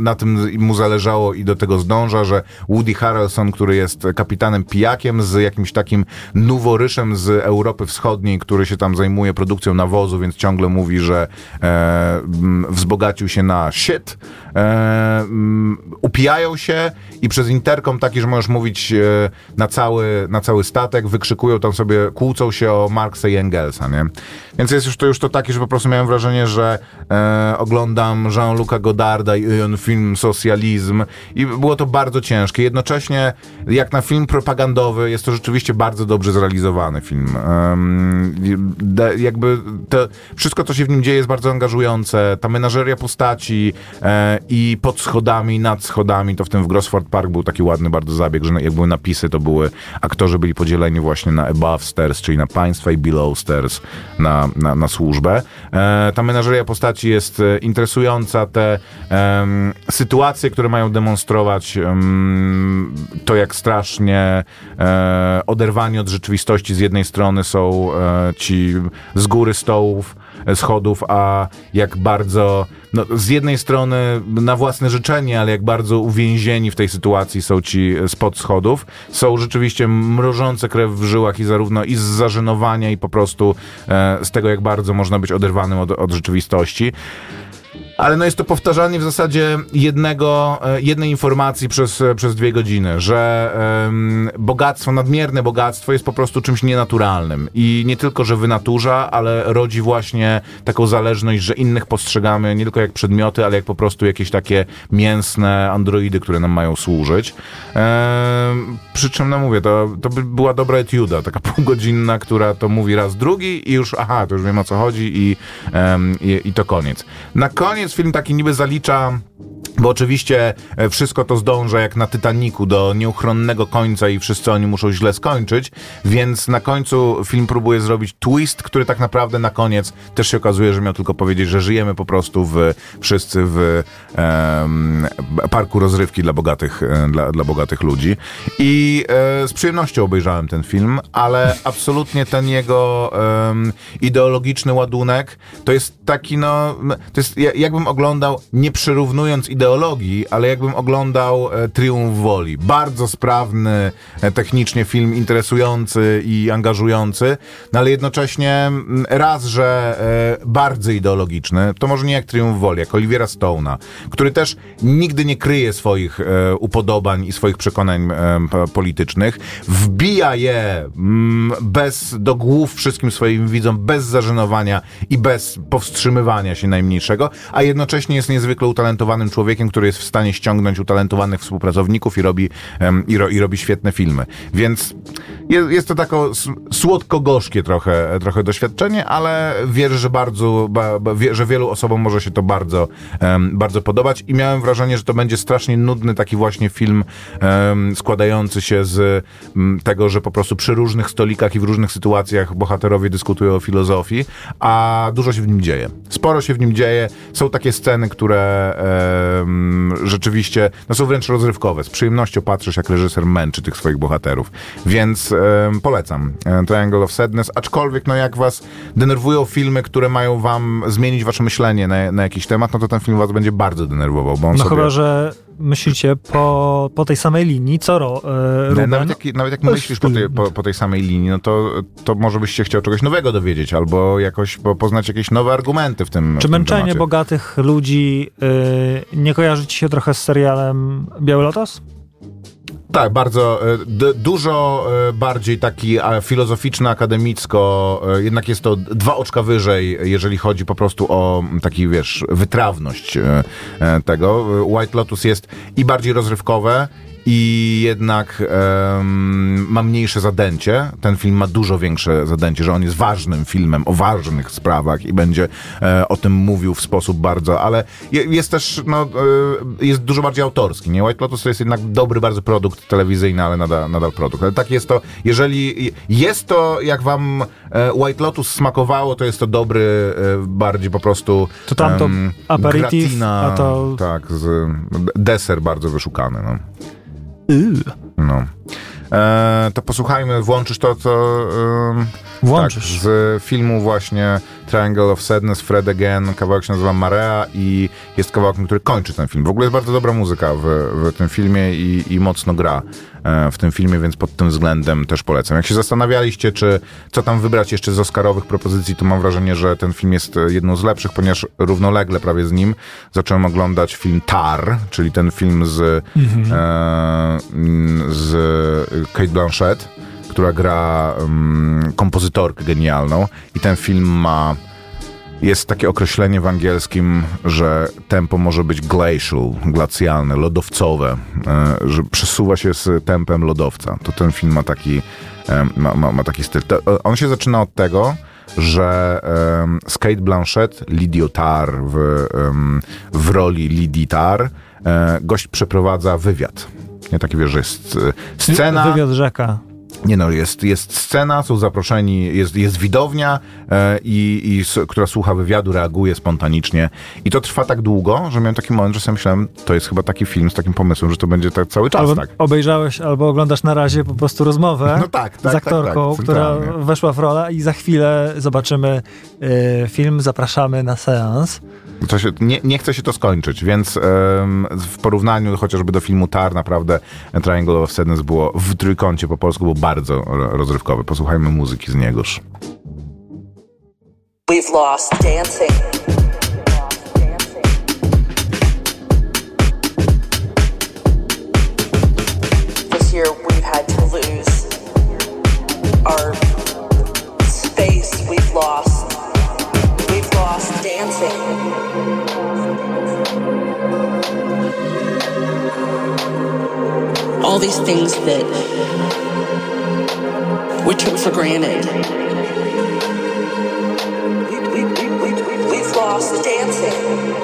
na tym mu zależało i do tego zdąża, że Woody Harrelson, który jest kapitanem pijakiem z jakimś takim noworyszem z Europy Wschodniej, który się tam zajmuje produkcją nawozu, więc ciągle mówi, że wzbogacił się na shit, upijają się i przez interkom taki, że możesz mówić na cały statek, wykrzykują tam sobie, kłócą się o Marksa i Engelsa, nie? Więc jest już to taki, że po prostu miałem wrażenie, że oglądam Jean-Luc'a Godarda i film Socjalizm i było to bardzo ciężkie. Jednocześnie jak na film propagandowy jest to rzeczywiście bardzo dobrze zrealizowany film. Jakby to, wszystko, co się w nim dzieje, jest bardzo angażujące. Ta menażeria postaci i pod schodami, nad schodami, to w tym w Grosford Park był taki ładny bardzo zabieg, że jak były napisy, to były aktorzy byli podzieleni właśnie na above stairs, czyli na państwa i below stairs, na służbę. Ta menażeria postaci jest interesująca. Te sytuacje, które mają demonstrować to, jak strasznie oderwani od rzeczywistości z jednej strony są ci z góry schodów, a jak bardzo z jednej strony na własne życzenie, ale jak bardzo uwięzieni w tej sytuacji są ci spod schodów. Są rzeczywiście mrożące krew w żyłach i zarówno i z zażenowania i po prostu z tego, jak bardzo można być oderwanym od rzeczywistości. Ale jest to powtarzanie w zasadzie jednej informacji przez 2 godziny, że bogactwo, nadmierne bogactwo jest po prostu czymś nienaturalnym i nie tylko, że wynaturza, ale rodzi właśnie taką zależność, że innych postrzegamy nie tylko jak przedmioty, ale jak po prostu jakieś takie mięsne androidy, które nam mają służyć. Przy czym, mówię, to była dobra etiuda, taka półgodzinna, która to mówi raz drugi i już, to już wiem, o co chodzi i to koniec. Na koniec film taki niby zalicza, bo oczywiście wszystko to zdąża jak na Titanicu do nieuchronnego końca i wszyscy oni muszą źle skończyć, więc na końcu film próbuje zrobić twist, który tak naprawdę na koniec też się okazuje, że miał tylko powiedzieć, że żyjemy po prostu wszyscy w parku rozrywki dla bogatych ludzi. I z przyjemnością obejrzałem ten film, ale absolutnie ten jego ideologiczny ładunek to jest taki, to jest jakbym oglądał, nie przyrównując ideologii, ale jakbym oglądał Triumf Woli. Bardzo sprawny technicznie film, interesujący i angażujący, ale jednocześnie raz, że bardzo ideologiczny, to może nie jak Triumf Woli, jak Olivera Stone'a, który też nigdy nie kryje swoich upodobań i swoich przekonań politycznych. Wbija je bez do głów wszystkim swoim widzom, bez zażenowania i bez powstrzymywania się najmniejszego, a jednocześnie jest niezwykle utalentowanym człowiekiem, człowiekiem, który jest w stanie ściągnąć utalentowanych współpracowników i robi świetne filmy. Więc jest to takie słodko-gorzkie trochę doświadczenie, ale wierzę, że że wielu osobom może się to bardzo podobać i miałem wrażenie, że to będzie strasznie nudny taki właśnie film składający się z tego, że po prostu przy różnych stolikach i w różnych sytuacjach bohaterowie dyskutują o filozofii, a dużo się w nim dzieje. Sporo się w nim dzieje. Są takie sceny, które rzeczywiście są wręcz rozrywkowe. Z przyjemnością patrzysz, jak reżyser męczy tych swoich bohaterów. Więc polecam Triangle of Sadness. Aczkolwiek, jak was denerwują filmy, które mają wam zmienić wasze myślenie na jakiś temat, to ten film was będzie bardzo denerwował. Bo on chyba, że myślicie po tej samej linii, Ruben? Nawet jak myślisz po tej samej linii, to może byś się chciał czegoś nowego dowiedzieć, albo jakoś poznać jakieś nowe argumenty w tym Czy męczenie temacie. Bogatych ludzi nie kojarzy ci się trochę z serialem Biały Lotos? Tak, bardzo. Dużo bardziej taki filozoficzny, akademicko. Jednak jest to 2 oczka wyżej, jeżeli chodzi po prostu o taki, wytrawność tego. White Lotus jest i bardziej rozrywkowe, i jednak ma mniejsze zadęcie. Ten film ma dużo większe zadęcie, że on jest ważnym filmem o ważnych sprawach i będzie o tym mówił w sposób bardzo, ale jest też, jest dużo bardziej autorski, nie? White Lotus to jest jednak dobry bardzo produkt telewizyjny, ale nadal produkt. Ale tak jest to, jeżeli jest to, jak wam White Lotus smakowało, to jest to dobry, bardziej po prostu to tam to aperitif, gratina, a to... tak, deser bardzo wyszukany, No. To posłuchajmy, włączysz to, co... Włączysz. Tak, z filmu właśnie Triangle of Sadness, Fred Again, kawałek się nazywa Marea i jest kawałkiem, który kończy ten film. W ogóle jest bardzo dobra muzyka w tym filmie i mocno gra w tym filmie, więc pod tym względem też polecam. Jak się zastanawialiście, co tam wybrać jeszcze z Oscarowych propozycji, to mam wrażenie, że ten film jest jedną z lepszych, ponieważ równolegle prawie z nim zacząłem oglądać film Tar, czyli ten film z Cate Blanchett, która gra kompozytorkę genialną i ten film ma... Jest takie określenie w angielskim, że tempo może być glacial, glacjalne, lodowcowe, że przesuwa się z tempem lodowca. To ten film ma taki styl. On się zaczyna od tego, że z Cate Blanchett, Lydia Tar w roli Lidii Tar, gość przeprowadza wywiad. Nie taki, że jest scena... Wywiad rzeka. Nie jest scena, są zaproszeni, jest widownia, która słucha wywiadu, reaguje spontanicznie. I to trwa tak długo, że miałem taki moment, że sobie myślałem, to jest chyba taki film z takim pomysłem, że to będzie tak cały czas. Albo tak. Obejrzałeś, albo oglądasz na razie po prostu rozmowę z aktorką, która weszła w rolę i za chwilę zobaczymy film, zapraszamy na seans. Nie chce się to skończyć, więc w porównaniu chociażby do filmu Tar, naprawdę Triangle of Sadness było w trójkącie po polsku, było bardzo rozrywkowe. Posłuchajmy muzyki z niegoż. We've lost dancing. This year we've had to lose our space. We've lost dancing. All these things that we took for granted. We've lost dancing.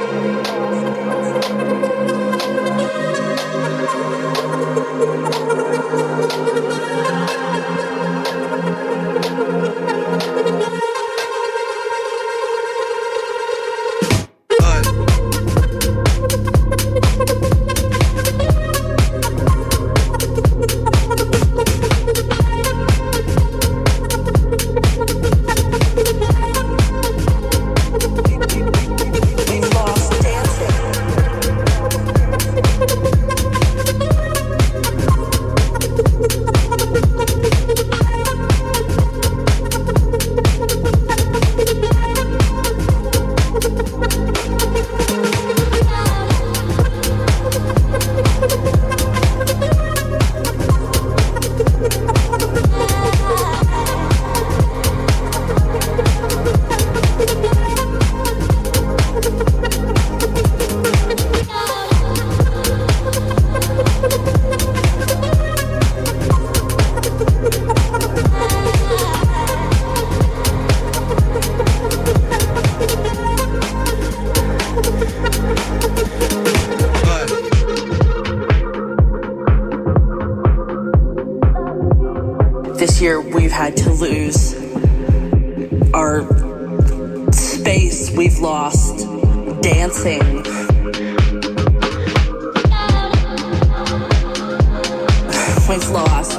had to lose, our space we've lost dancing. We've lost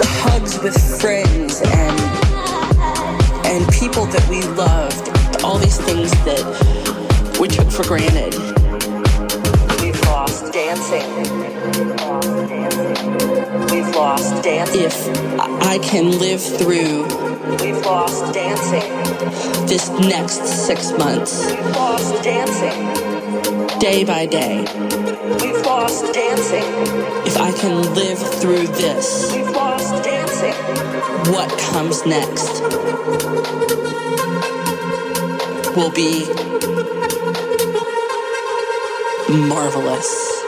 the hugs with friends and people that we loved, all these things that we took for granted. We've lost dancing. We've lost dancing. If I can live through we've lost dancing this next 6 months. We've lost dancing day by day. We've lost dancing. If I can live through this, we've lost dancing. What comes next will be marvelous.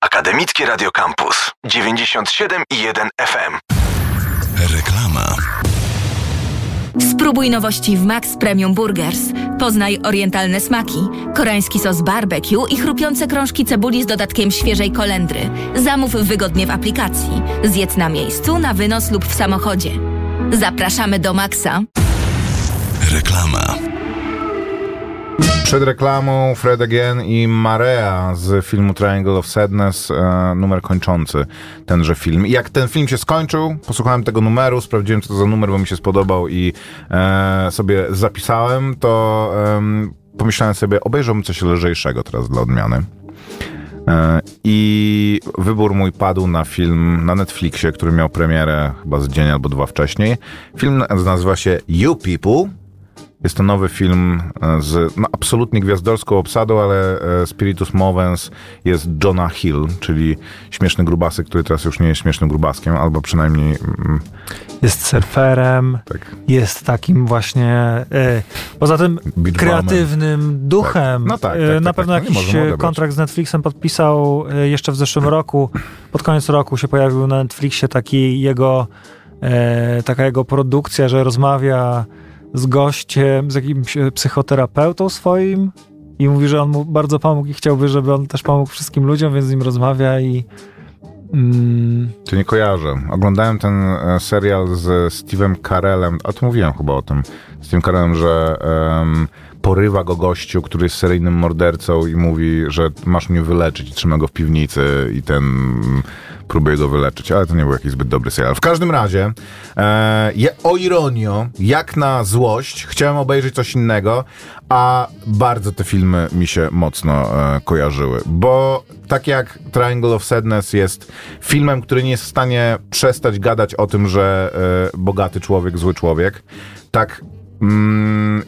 Akademickie Radio Campus 97,1 FM. Reklama. Spróbuj nowości w Max Premium Burgers. Poznaj orientalne smaki, koreański sos barbecue i chrupiące krążki cebuli z dodatkiem świeżej kolendry. Zamów wygodnie w aplikacji. Zjedz na miejscu, na wynos lub w samochodzie. Zapraszamy do Maxa. Reklama. Przed reklamą Fred Again i Marea z filmu Triangle of Sadness, numer kończący tenże film. I jak ten film się skończył, posłuchałem tego numeru, sprawdziłem co to za numer, bo mi się spodobał i sobie zapisałem, to pomyślałem sobie, obejrzałbym coś lżejszego teraz dla odmiany. I wybór mój padł na film na Netflixie, który miał premierę chyba z dzień albo dwa wcześniej. Film nazywa się You People. Jest to nowy film z absolutnie gwiazdorską obsadą, ale spiritus movens jest Jonah Hill, czyli śmieszny grubasek, który teraz już nie jest śmiesznym grubaskiem, albo przynajmniej... Jest surferem, tak. Jest takim właśnie, poza tym kreatywnym duchem. Tak. No tak, tak, na pewno tak, jakiś kontrakt z Netflixem podpisał jeszcze w zeszłym roku. Pod koniec roku się pojawił na Netflixie taki taka jego produkcja, że rozmawia z gościem, z jakimś psychoterapeutą swoim i mówi, że on mu bardzo pomógł i chciałby, żeby on też pomógł wszystkim ludziom, więc z nim rozmawia i... To nie kojarzę. Oglądałem ten serial z Steve'em Carellem, a tu mówiłem chyba o tym, z Steve'em Carellem, że porywa go gościu, który jest seryjnym mordercą i mówi, że masz mnie wyleczyć i trzyma go w piwnicy i ten... próbuję go wyleczyć, ale to nie był jakiś zbyt dobry serial. W każdym razie, o ironio, jak na złość, chciałem obejrzeć coś innego, a bardzo te filmy mi się mocno kojarzyły, bo tak jak Triangle of Sadness jest filmem, który nie jest w stanie przestać gadać o tym, że bogaty człowiek, zły człowiek, tak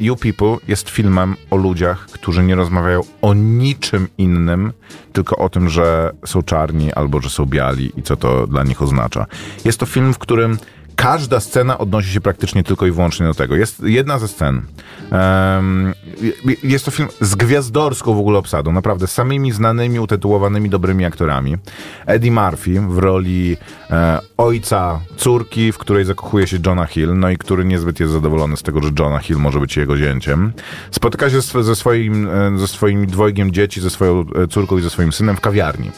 You People jest filmem o ludziach, którzy nie rozmawiają o niczym innym, tylko o tym, że są czarni albo że są biali i co to dla nich oznacza. Jest to film, w którym każda scena odnosi się praktycznie tylko i wyłącznie do tego. Jest jedna ze scen. Jest to film z gwiazdorską w ogóle obsadą, naprawdę z samymi znanymi, utytułowanymi, dobrymi aktorami. Eddie Murphy w roli ojca córki, w której zakochuje się Jonah Hill, no i który niezbyt jest zadowolony z tego, że Jonah Hill może być jego zięciem. Spotyka się ze swoim dwojgiem dzieci, ze swoją córką i ze swoim synem w kawiarni.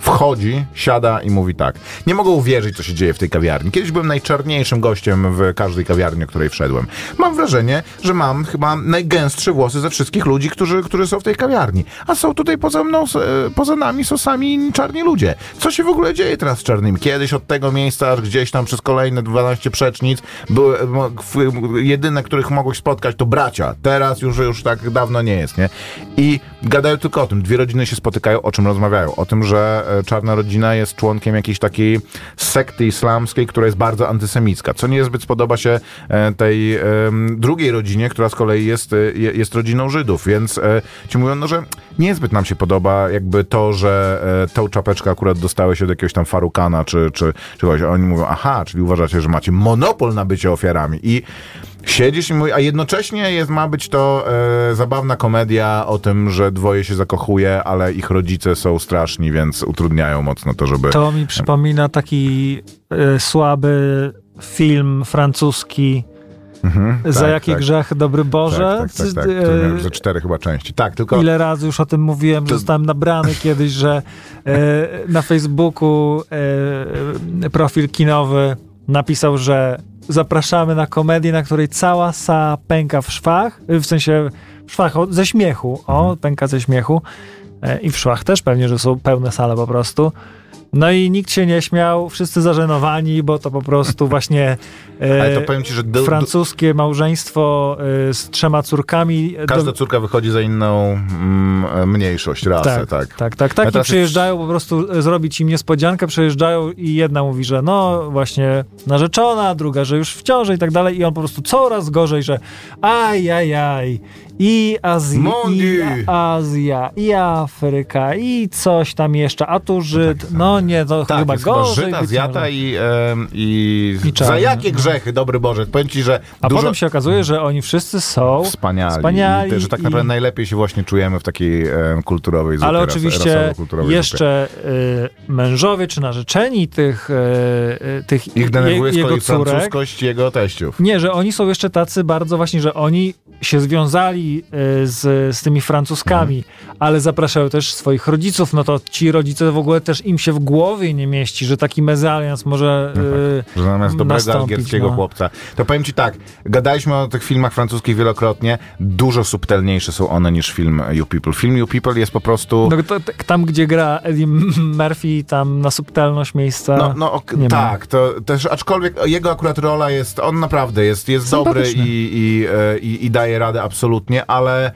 Wchodzi, siada i mówi tak. Nie mogę uwierzyć, co się dzieje w tej kawiarni. Kiedyś byłem najczarniejszym gościem w każdej kawiarni, do której wszedłem. Mam wrażenie, że mam chyba najgęstsze włosy ze wszystkich ludzi, którzy są w tej kawiarni. A są tutaj poza mną, poza nami są sami czarni ludzie. Co się w ogóle dzieje teraz z czarnymi? Kiedyś od tego miejsca, aż gdzieś tam przez kolejne 12 przecznic, były jedyne, których mogłeś spotkać, to bracia. Teraz już tak dawno nie jest, nie? I gadają tylko o tym. Dwie rodziny się spotykają, o czym rozmawiają. O tym, że czarna rodzina jest członkiem jakiejś takiej sekty islamskiej, która jest bardzo antysemicka, co niezbyt podoba się tej drugiej rodzinie, która z kolei jest rodziną Żydów, więc ci mówią, no, że niezbyt nam się podoba jakby to, że tą czapeczkę akurat dostałeś od jakiegoś tam Farukana, czy kogoś. Oni mówią, aha, czyli uważacie, że macie monopol na bycie ofiarami i siedzisz i mówisz, a jednocześnie ma być to zabawna komedia o tym, że dwoje się zakochuje, ale ich rodzice są straszni, więc utrudniają mocno to, żeby... To mi przypomina taki słaby film francuski Za jaki grzech, dobry Boże? Tak. To miał ze 4 chyba części. Tak, tylko... Ile razy już o tym mówiłem, że zostałem nabrany kiedyś, że na Facebooku profil kinowy napisał, że zapraszamy na komedię, na której cała sala pęka w szwach, w sensie w szwach ze śmiechu. Pęka ze śmiechu. I w szwach też pewnie, że są pełne sale po prostu. No i nikt się nie śmiał, wszyscy zażenowani, bo to po prostu właśnie ale to powiem ci, że francuskie małżeństwo z 3 córkami. Każda córka wychodzi za inną mniejszość, rasę, tak. Tak. I przyjeżdżają po prostu zrobić im niespodziankę, przyjeżdżają i jedna mówi, że no właśnie narzeczona, druga, że już w ciąży i tak dalej i on po prostu coraz gorzej, że ajajaj. I Azja, i Afryka, i coś tam jeszcze, a tu Żyd, no nie, to tak, chyba gorzej. Żyd, Azjata i za jakie grzechy, dobry Boże, powiem ci, że a dużo... potem się okazuje, że oni wszyscy są wspaniali że tak naprawdę najlepiej się właśnie czujemy w takiej kulturowej zupie. Ale oczywiście jeszcze mężowie czy narzeczeni tych ich denerwuje jego francuskość jego teściów. Nie, że oni są jeszcze tacy bardzo właśnie, że oni się związali z tymi Francuskami, ale zapraszają też swoich rodziców, no to ci rodzice w ogóle też im się w głowie nie mieści, że taki mezalians może że zamiast dobrego algierskiego chłopca. To powiem ci tak, gadaliśmy o tych filmach francuskich wielokrotnie, dużo subtelniejsze są one niż film You People. Film You People jest po prostu... No, tam, gdzie gra Eddie Murphy, tam na subtelność miejsca tak, to też aczkolwiek jego akurat rola jest, on naprawdę jest dobry i daje radę absolutnie. Nie, ale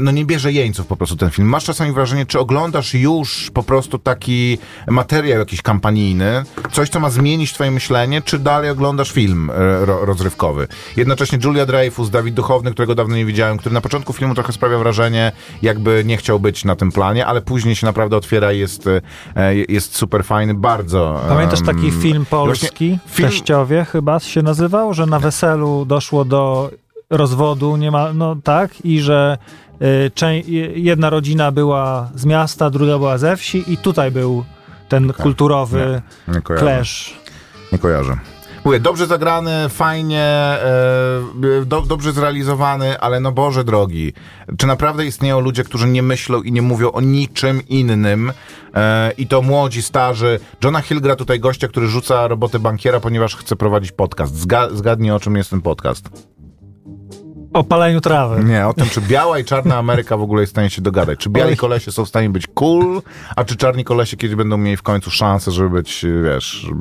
no nie bierze jeńców po prostu ten film. Masz czasami wrażenie, czy oglądasz już po prostu taki materiał jakiś kampanijny, coś, co ma zmienić twoje myślenie, czy dalej oglądasz film rozrywkowy. Jednocześnie Julia Dreyfus, Dawid Duchowny, którego dawno nie widziałem, który na początku filmu trochę sprawia wrażenie, jakby nie chciał być na tym planie, ale później się naprawdę otwiera i jest super fajny, bardzo. Pamiętasz taki film polski, Teściowie chyba się nazywał, że na weselu doszło do rozwodu niemal, i że jedna rodzina była z miasta, druga była ze wsi i tutaj był ten kulturowy clash. Nie kojarzę. Mówię, dobrze zagrany, fajnie, dobrze zrealizowany, ale no Boże drogi, czy naprawdę istnieją ludzie, którzy nie myślą i nie mówią o niczym innym i to młodzi, starzy. Jonah Hill gra tutaj gościa, który rzuca robotę bankiera, ponieważ chce prowadzić podcast. Zgadnij, o czym jest ten podcast. O paleniu trawy. Nie, o tym, czy biała i czarna Ameryka w ogóle jest w stanie się dogadać. Czy biali kolesie są w stanie być cool, a czy czarni kolesie kiedyś będą mieli w końcu szansę, żeby być,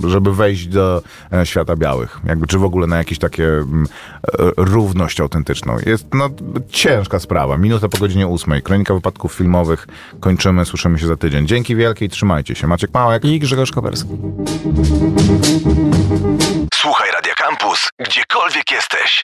żeby wejść do świata białych. Jakby, czy w ogóle na jakieś takie równość autentyczną. Jest, ciężka sprawa. 8:00 Kronika wypadków filmowych. Kończymy, słyszymy się za tydzień. Dzięki wielkie i trzymajcie się. Maciek Małek i Grzegorz Koperski. Słuchaj Radio Campus, gdziekolwiek jesteś.